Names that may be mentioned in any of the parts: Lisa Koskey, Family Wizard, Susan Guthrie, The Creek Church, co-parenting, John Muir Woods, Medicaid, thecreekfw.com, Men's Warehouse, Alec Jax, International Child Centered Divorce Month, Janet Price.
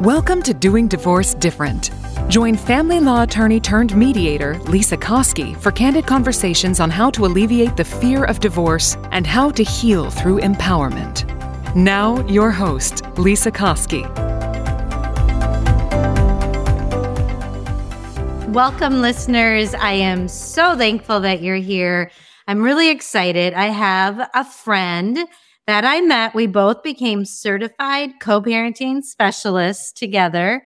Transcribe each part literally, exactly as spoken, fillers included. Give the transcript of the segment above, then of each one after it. Welcome to Doing Divorce Different. Join family law attorney turned mediator Lisa Koskey for candid conversations on how to alleviate the fear of divorce and how to heal through empowerment. Now, your host, Lisa Koskey. Welcome, listeners. I am so thankful that you're here. I'm really excited. I have a friend that I met. We both became certified co-parenting specialists together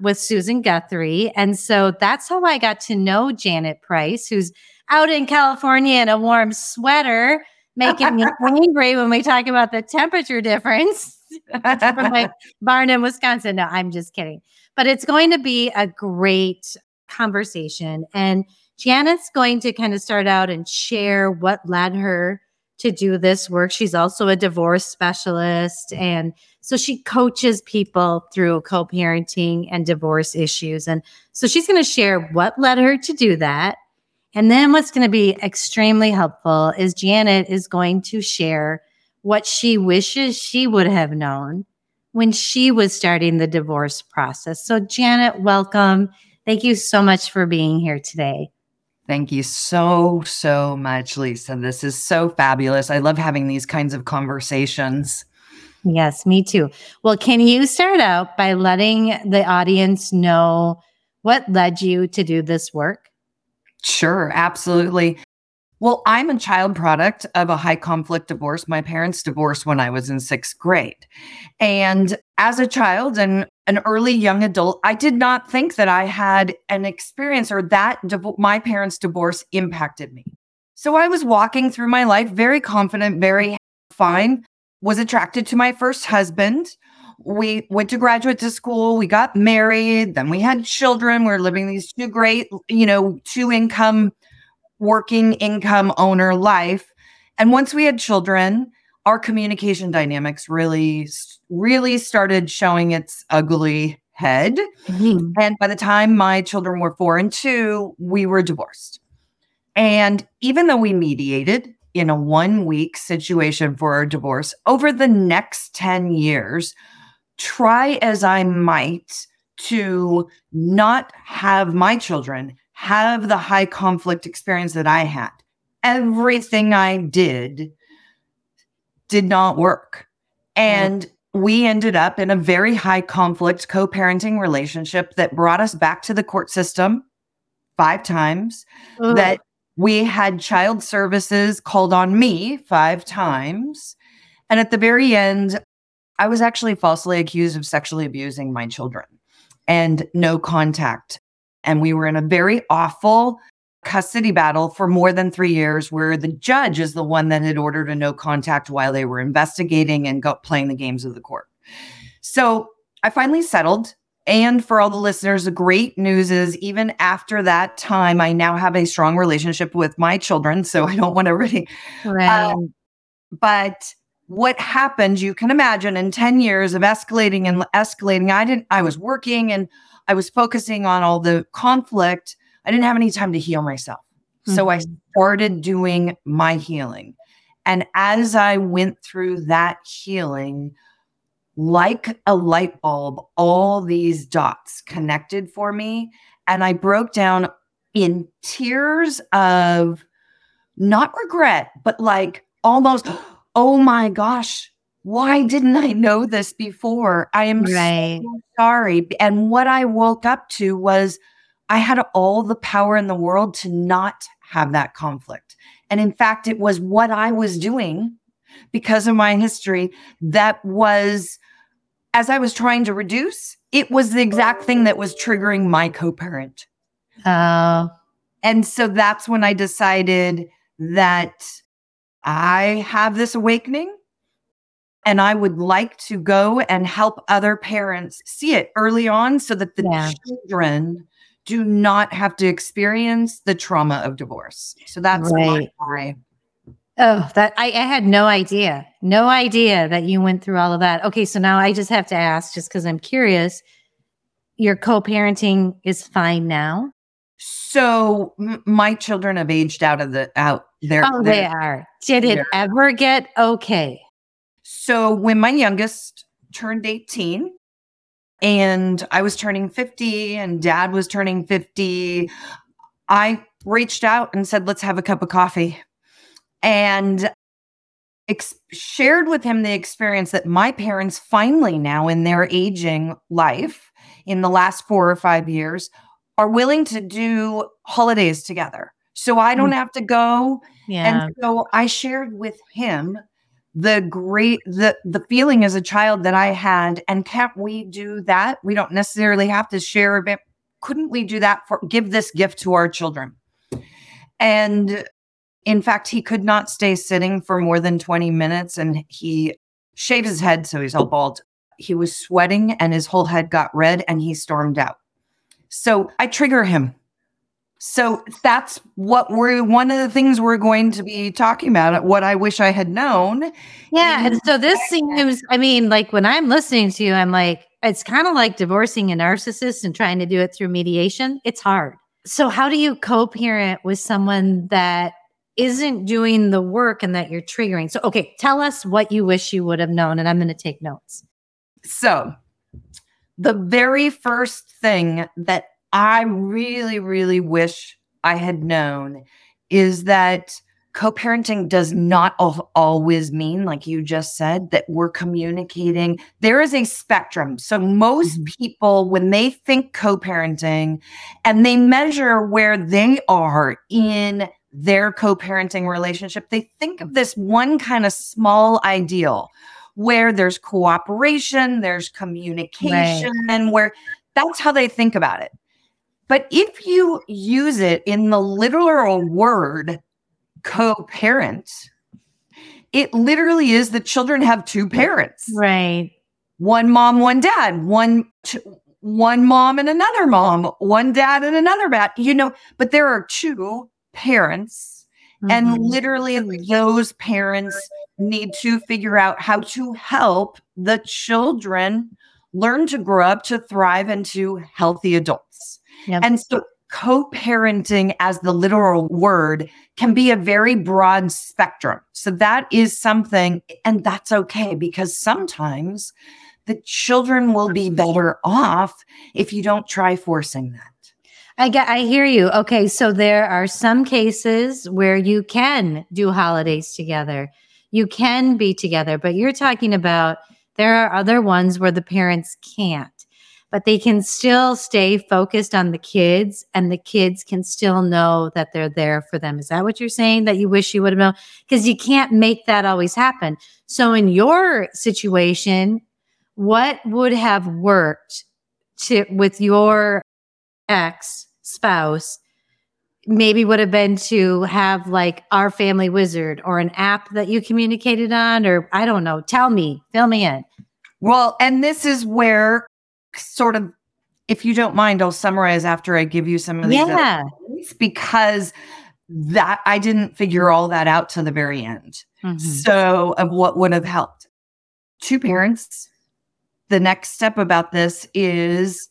with Susan Guthrie. And so that's how I got to know Janet Price, who's out in California in a warm sweater, making me angry when we talk about the temperature difference from my barn in Wisconsin. No, I'm just kidding. But it's going to be a great conversation. And Janet's going to kind of start out and share what led her to do this work. She's also a divorce specialist. And so she coaches people through co-parenting and divorce issues. And so she's going to share what led her to do that. And then what's going to be extremely helpful is Janet is going to share what she wishes she would have known when she was starting the divorce process. So Janet, welcome. Thank you so much for being here today. Thank you so, so much, Lisa. This is so fabulous. I love having these kinds of conversations. Yes, me too. Well, can you start out by letting the audience know what led you to do this work? Sure, absolutely. Well, I'm a child product of a high conflict divorce. My parents divorced when I was in sixth grade. And as a child and an early young adult, I did not think that I had an experience or that div- my parents' divorce impacted me. So I was walking through my life very confident, very fine, was attracted to my first husband. We went to graduate school, we got married, then we had children. We were living these two great, you know, two income, working income owner life. And once we had children, our communication dynamics really, really started showing its ugly head. Mm-hmm. And by the time my children were four and two, we were divorced. And even though we mediated in a one-week situation for our divorce, over the next ten years, try as I might to not have my children have the high conflict experience that I had, everything I did did not work. And right. we ended up in a very high conflict co-parenting relationship that brought us back to the court system five times, Ooh. That we had child services called on me five times. And at the very end, I was actually falsely accused of sexually abusing my children and no contact. And we were in a very awful custody battle for more than three years where the judge is the one that had ordered a no contact while they were investigating and got playing the games of the court. So I finally settled. And for all the listeners, the great news is even after that time, I now have a strong relationship with my children. So I don't want everybody. Right. Um, but what happened, you can imagine in ten years of escalating and escalating, I didn't, I was working and I was focusing on all the conflict. I didn't have any time to heal myself. Mm-hmm. So I started doing my healing. And as I went through that healing, like a light bulb, all these dots connected for me. And I broke down in tears of not regret, but like almost, oh my gosh, why didn't I know this before? I am right. so sorry. And what I woke up to was, I had all the power in the world to not have that conflict. And in fact, it was what I was doing because of my history that was, as I was trying to reduce, it was the exact thing that was triggering my co-parent. Uh, and so that's when I decided that I have this awakening And I would like to go and help other parents see it early on so that the yeah. children do not have to experience the trauma of divorce. So that's right. why. Oh, that I, I had no idea. No idea that you went through all of that. Okay, so now I just have to ask, just because I'm curious, your co-parenting is fine now? So m- my children have aged out of the out there. Oh, they are. Did it ever get okay? So when my youngest turned eighteen and I was turning fifty and dad was turning fifty, I reached out and said, let's have a cup of coffee. And ex- shared with him the experience that my parents finally now in their aging life in the last four or five years are willing to do holidays together. So I don't have to go. Yeah. And so I shared with him the great, the, the feeling as a child that I had. And can't we do that? We don't necessarily have to share a bit. Couldn't we do that for, give this gift to our children? And in fact, he could not stay sitting for more than twenty minutes, and he shaved his head, so he's all bald. He was sweating and his whole head got red and he stormed out. So I trigger him. So that's what we're, one of the things we're going to be talking about, what I wish I had known. Yeah. And so this seems, I mean, like when I'm listening to you, I'm like, it's kind of like divorcing a narcissist and trying to do it through mediation. It's hard. So how do you co-parent with someone that isn't doing the work and that you're triggering? So, okay, tell us what you wish you would have known, and I'm going to take notes. So the very first thing that I really, really wish I had known is that co-parenting does not al- always mean, like you just said, that we're communicating. There is a spectrum. So most people, when they think co-parenting and they measure where they are in their co-parenting relationship, they think of this one kind of small ideal where there's cooperation, there's communication, right. and where that's how they think about it. But if you use it in the literal word co-parent, it literally is that children have two parents. Right. One mom, one dad, one t- one mom and another mom, one dad and another dad, you know, but there are two parents, mm-hmm. and literally those parents need to figure out how to help the children learn to grow up, to thrive into healthy adults. Yep. And so co-parenting as the literal word can be a very broad spectrum. So that is something, and that's okay, because sometimes the children will be better off if you don't try forcing that. I get, I hear you. Okay. So there are some cases where you can do holidays together. You can be together, but you're talking about there are other ones where the parents can't, but they can still stay focused on the kids, and the kids can still know that they're there for them. Is that what you're saying, that you wish you would have known? Because you can't make that always happen. So in your situation, what would have worked to, with your ex spouse, maybe would have been to have like our Family Wizard or an app that you communicated on, or I don't know, tell me, fill me in. Well, and this is where sort of, if you don't mind, I'll summarize after I give you some of these yeah. things, because that I didn't figure all that out till the very end. Mm-hmm. So of what would have helped. Two parents. The next step about this is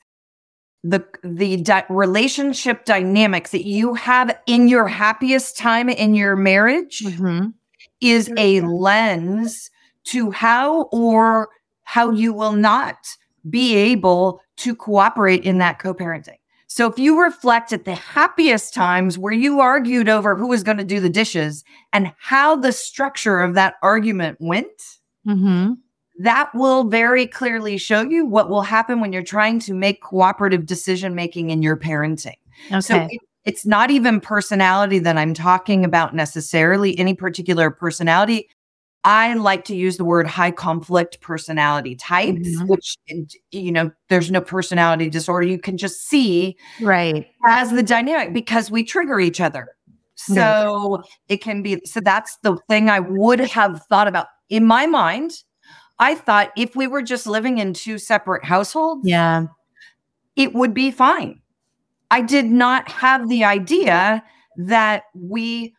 the the di- relationship dynamics that you have in your happiest time in your marriage mm-hmm. is a lens to how or how you will not be able to cooperate in that co-parenting. So if you reflect at the happiest times where you argued over who was going to do the dishes and how the structure of that argument went, mm-hmm. that will very clearly show you what will happen when you're trying to make cooperative decision-making in your parenting. Okay. So it, it's not even personality that I'm talking about necessarily, any particular personality. I like to use the word high conflict personality types, mm-hmm. which, you know, there's no personality disorder. You can just see right. as the dynamic, because we trigger each other. So mm-hmm. it can be, so that's the thing I would have thought about in my mind. I thought if we were just living in two separate households, yeah, it would be fine. I did not have the idea that we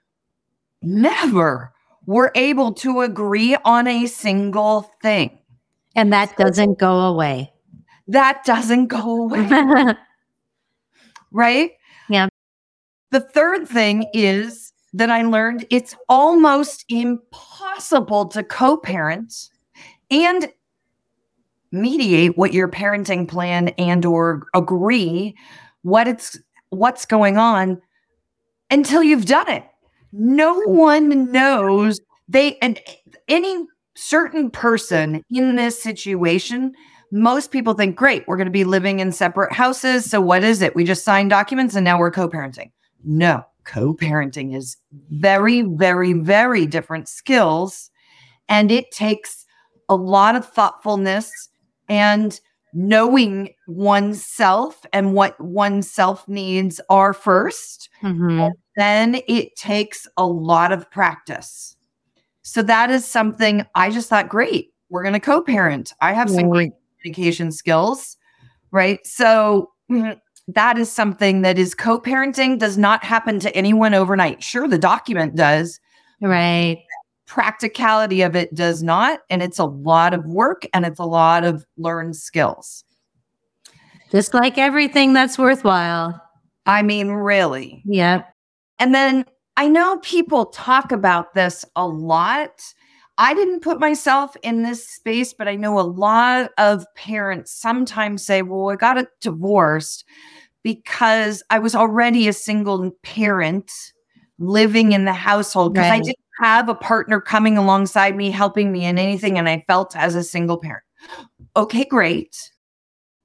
never were able to agree on a single thing. And that doesn't go away. That doesn't go away. Right? Yeah. The third thing is that I learned it's almost impossible to co-parent and mediate what your parenting plan and or agree what it's what's going on until you've done it. No one knows they and any certain person in this situation. Most people think, great, we're going to be living in separate houses. So what is it? We just signed documents and now we're co-parenting. No, co-parenting is very, very, very different skills. And it takes a lot of thoughtfulness and knowing oneself and what oneself needs are first. Mm-hmm. And then it takes a lot of practice. So that is something I just thought, great, we're going to co-parent. I have some great communication skills, right? So that is something that is co-parenting does not happen to anyone overnight. Sure, the document does. Right. Practicality of it does not. And it's a lot of work and it's a lot of learned skills. Just like everything that's worthwhile. I mean, really. Yeah. And then I know people talk about this a lot. I didn't put myself in this space, but I know a lot of parents sometimes say, well, I got divorced because I was already a single parent living in the household because right. I didn't have a partner coming alongside me, helping me in anything, and I felt as a single parent. Okay, great.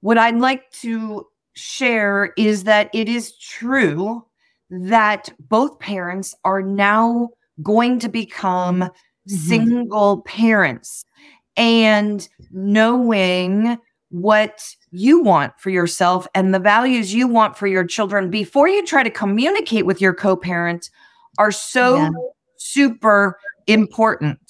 What I'd like to share is that it is true that both parents are now going to become single parents, and knowing what you want for yourself and the values you want for your children before you try to communicate with your co-parent are so yeah. super important.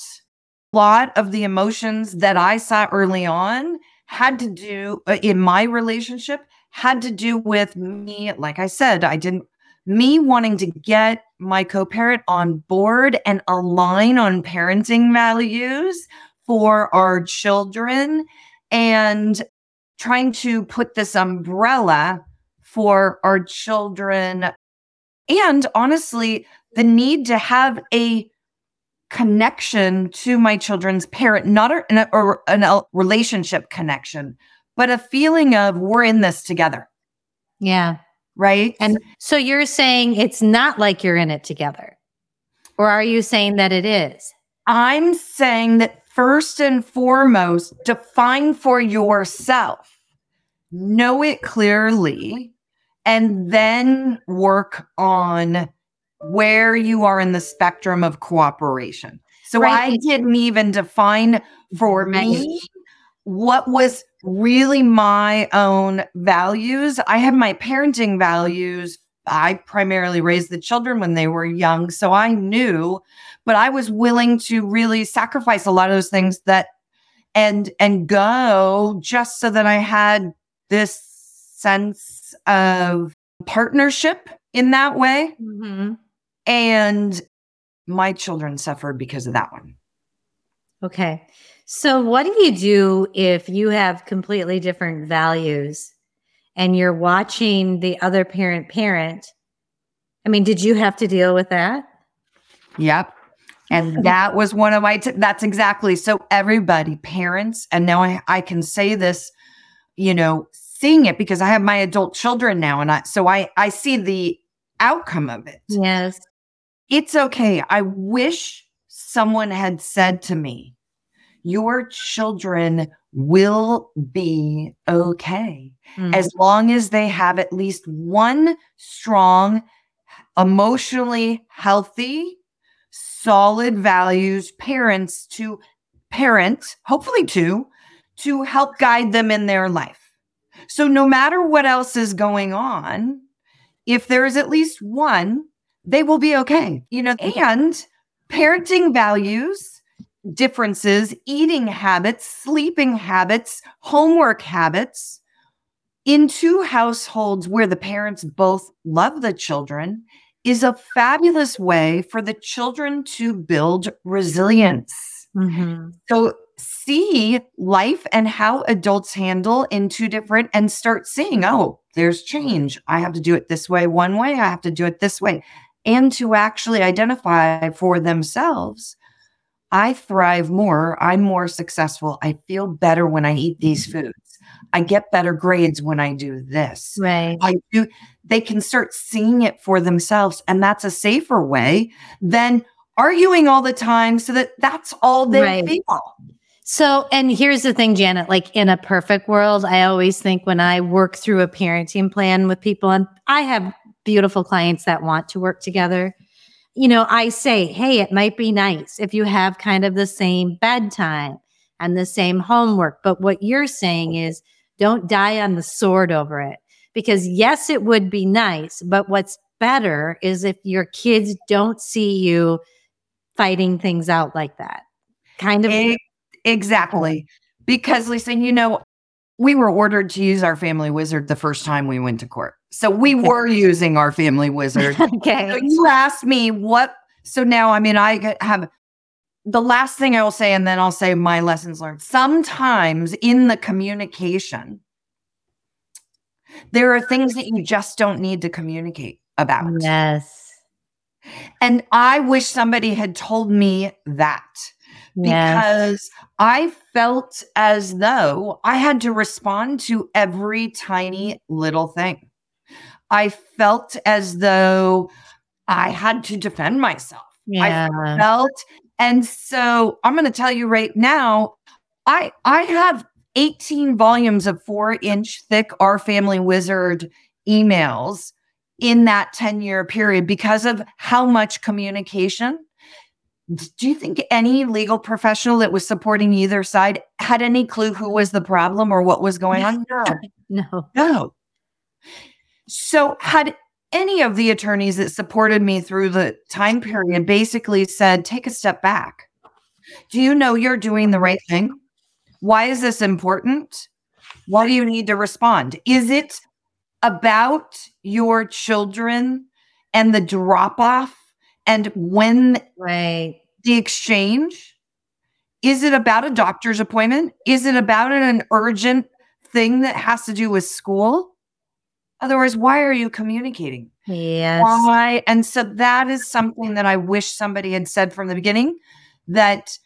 A lot of the emotions that I saw early on had to do uh, in my relationship had to do with me. Like I said, I didn't Me wanting to get my co-parent on board and align on parenting values for our children and trying to put this umbrella for our children. And honestly, the need to have a connection to my children's parent, not a, a, a relationship connection, but a feeling of we're in this together. Yeah. Right. And so you're saying it's not like you're in it together, or are you saying that it is? I'm saying that first and foremost, define for yourself, know it clearly, and then work on where you are in the spectrum of cooperation. So right. I didn't even define for me what was really my own values. I had my parenting values. I primarily raised the children when they were young, so I knew, but I was willing to really sacrifice a lot of those things that and and go just so that I had this sense of partnership in that way. Mm-hmm. And my children suffered because of that one. Okay. So what do you do if you have completely different values and you're watching the other parent parent? I mean, did you have to deal with that? Yep. And that was one of my, t- that's exactly. So everybody, parents, and now I, I can say this, you know, seeing it because I have my adult children now. And I, so I, I see the outcome of it. Yes. It's okay. I wish someone had said to me, your children will be okay mm-hmm. as long as they have at least one strong, emotionally healthy, solid values, parents to parent, hopefully two, to help guide them in their life. So no matter what else is going on, if there is at least one, they will be okay. You know, and parenting values differences, eating habits, sleeping habits, homework habits into households where the parents both love the children is a fabulous way for the children to build resilience. Mm-hmm. So see life and how adults handle in two different and start seeing, oh, there's change. I have to do it this way, one way. I have to do it this way. And to actually identify for themselves, I thrive more. I'm more successful. I feel better when I eat these foods. I get better grades when I do this. Right. I do. They can start seeing it for themselves. And that's a safer way than arguing all the time so that that's all they right. feel. So, and here's the thing, Janet, like in a perfect world, I always think when I work through a parenting plan with people, and I have beautiful clients that want to work together, you know, I say, hey, it might be nice if you have kind of the same bedtime and the same homework. But what you're saying is don't die on the sword over it, because yes, it would be nice. But what's better is if your kids don't see you fighting things out like that. Kind of. It, exactly. Because Lisa, you know, we were ordered to use our Family Wizard the first time we went to court. So we okay. were using our Family Wizard. Okay. So you asked me what, so now, I mean, I have the last thing I will say, and then I'll say my lessons learned. Sometimes in the communication, there are things that you just don't need to communicate about. Yes. And I wish somebody had told me that. Because yes. I felt as though I had to respond to every tiny little thing. I felt as though I had to defend myself. Yeah. I felt, and so I'm going to tell you right now, I I have eighteen volumes of four inch thick Our Family Wizard emails in that ten year period because of how much communication. Do you think any legal professional that was supporting either side had any clue who was the problem or what was going on? No, no, no. So had any of the attorneys that supported me through the time period basically said, take a step back. Do you know you're doing the right thing? Why is this important? Why do you need to respond? Is it about your children and the drop-off? And when right. the exchange, is it about a doctor's appointment? Is it about an urgent thing that has to do with school? Otherwise, why are you communicating? Yes. Why? And so that is something that I wish somebody had said from the beginning, that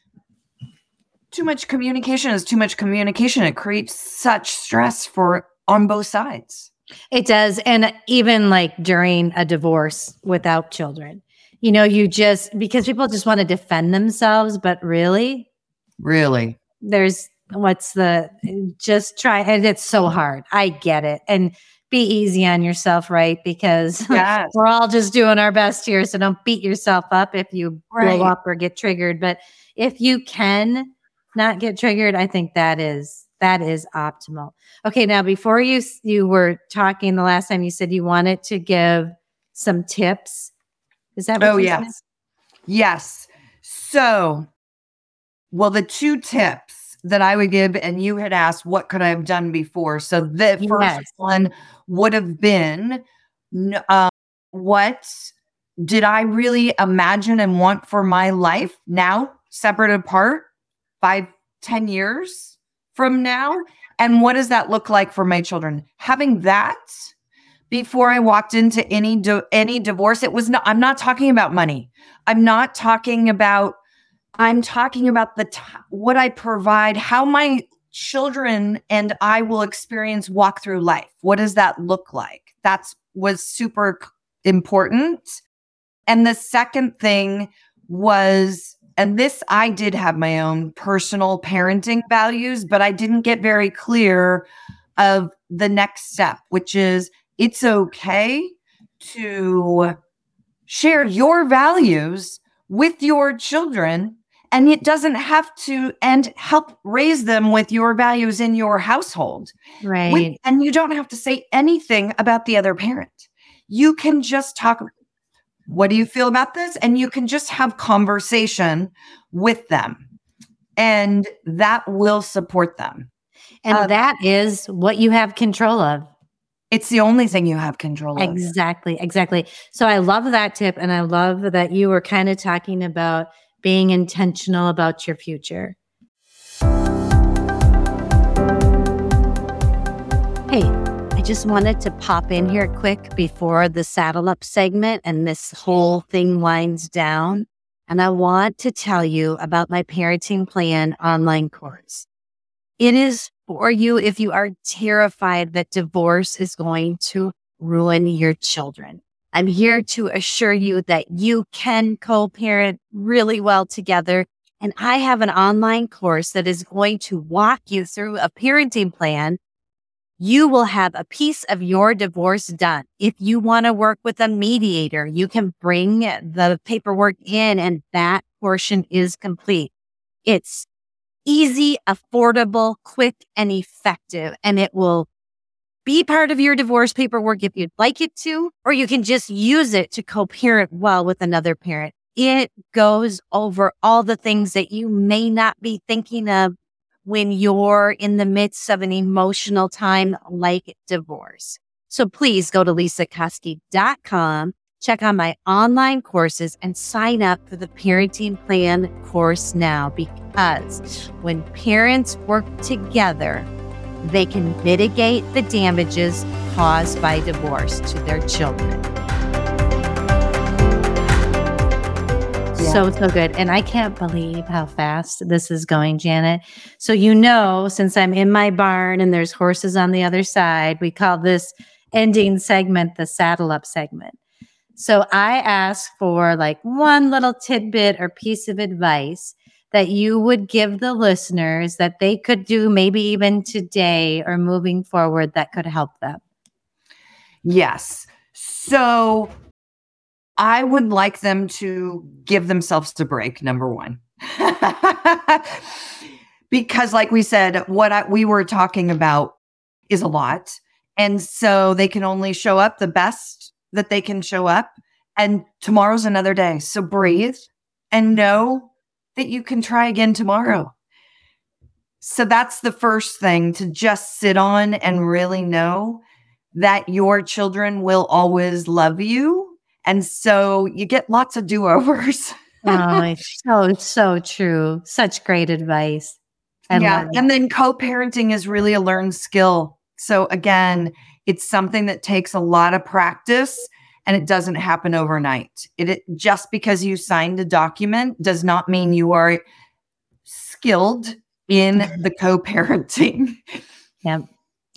too much communication is too much communication. It creates such stress for on both sides. It does. And even like during a divorce without children. You know, you just, because people just want to defend themselves, but really? Really? There's, what's the, just try, and it's so hard. I get it. And be easy on yourself, right? Because yes. we're all just doing our best here, so don't beat yourself up if you right. blow up or get triggered. But if you can not get triggered, I think that is, that is optimal. Okay, now before you, you were talking the last time, you said you wanted to give some tips. Is that what oh, yes. Saying? Yes. So, well, the two tips that I would give, and you had asked, what could I have done before? So the yes. first one would have been, um, what did I really imagine and want for my life now, separate apart, five, ten years from now? And what does that look like for my children? Having that before I walked into any di- any divorce, it was not, I'm not talking about money. I'm not talking about, I'm talking about the t- what I provide, how my children and I will experience walk through life. What does that look like? That's was super important. And the second thing was, and this, I did have my own personal parenting values, but I didn't get very clear of the next step, which is, it's okay to share your values with your children, and it doesn't have to, and help raise them with your values in your household. Right. With, and you don't have to say anything about the other parent. You can just talk, what do you feel about this? And you can just have conversation with them. and that will support them. And um, that is what you have control of. It's the only thing you have control over. Exactly, exactly. So I love that tip, and I love that you were kind of talking about being intentional about your future. Hey, I just wanted to pop in here quick before the saddle up segment and this whole thing winds down. And I want to tell you about my Parenting Plan online course. It is for you if you are terrified that divorce is going to ruin your children. I'm here to assure you that you can co-parent really well together. And I have an online course that is going to walk you through a parenting plan. You will have a piece of your divorce done. If you want to work with a mediator, you can bring the paperwork in and that portion is complete. It's easy, affordable, quick, and effective. And it will be part of your divorce paperwork if you'd like it to, or you can just use it to co-parent well with another parent. It goes over all the things that you may not be thinking of when you're in the midst of an emotional time like divorce. So please go to lisa koskey dot com, check on my online courses, and sign up for the Parenting Plan course now, because when parents work together, they can mitigate the damages caused by divorce to their children. Yeah. So, so good. And I can't believe how fast this is going, Janet. So, you know, since I'm in my barn and there's horses on the other side, we call this ending segment the saddle up segment. So I asked for like one little tidbit or piece of advice that you would give the listeners that they could do maybe even today or moving forward that could help them. Yes. So I would like them to give themselves a break, number one. Because like we said, what I, we were talking about is a lot. And so they can only show up the best that they can show up, and tomorrow's another day. So breathe and know that you can try again tomorrow. So that's the first thing, to just sit on and really know that your children will always love you. And so you get lots of do-overs. Oh, it's so, so true. Such great advice. I yeah. love it. And then co-parenting is really a learned skill. So again, it's something that takes a lot of practice, and it doesn't happen overnight. It, it just because you signed a document does not mean you are skilled in the co-parenting. Yep.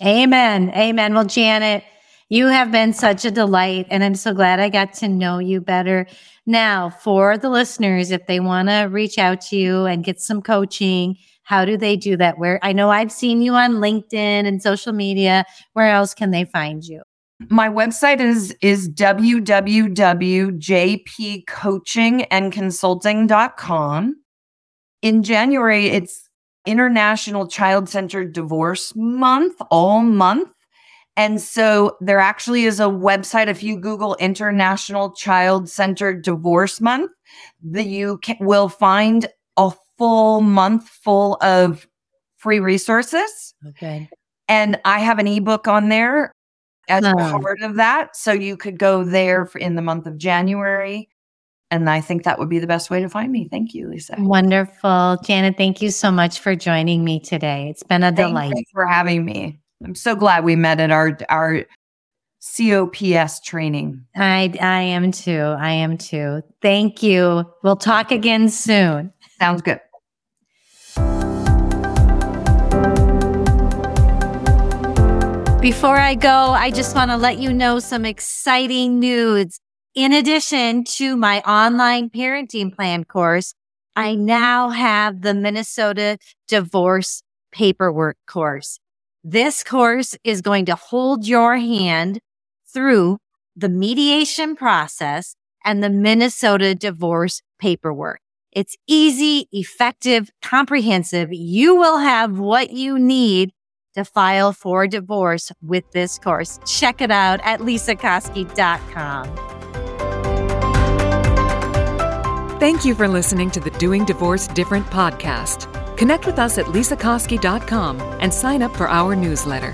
Amen. Amen. Well, Janet, you have been such a delight, and I'm so glad I got to know you better. Now, for the listeners, if they want to reach out to you and get some coaching, how do they do that? Where I know I've seen you on LinkedIn and social media. Where else can they find you? My website is is w w w dot j p coaching and consulting dot com. In January, it's International Child Centered Divorce Month, all month. And so there actually is a website. If you Google International Child Centered Divorce Month, that you can, will find a full month full of free resources. Okay. And I have an ebook on there as oh. part of that. So you could go there for in the month of January. And I think that would be the best way to find me. Thank you, Lisa. Wonderful. Janet, thank you so much for joining me today. It's been a delight. Thank you for having me. I'm so glad we met at our, our C O P S training. I, I am too. I am too. Thank you. We'll talk again soon. Sounds good. Before I go, I just want to let you know some exciting news. In addition to my online parenting plan course, I now have the Minnesota Divorce Paperwork course. This course is going to hold your hand through the mediation process and the Minnesota Divorce Paperwork. It's easy, effective, comprehensive. You will have what you need to file for divorce with this course. Check it out at lisa koskey dot com. Thank you for listening to the Doing Divorce Different podcast. Connect with us at lisa koskey dot com and sign up for our newsletter.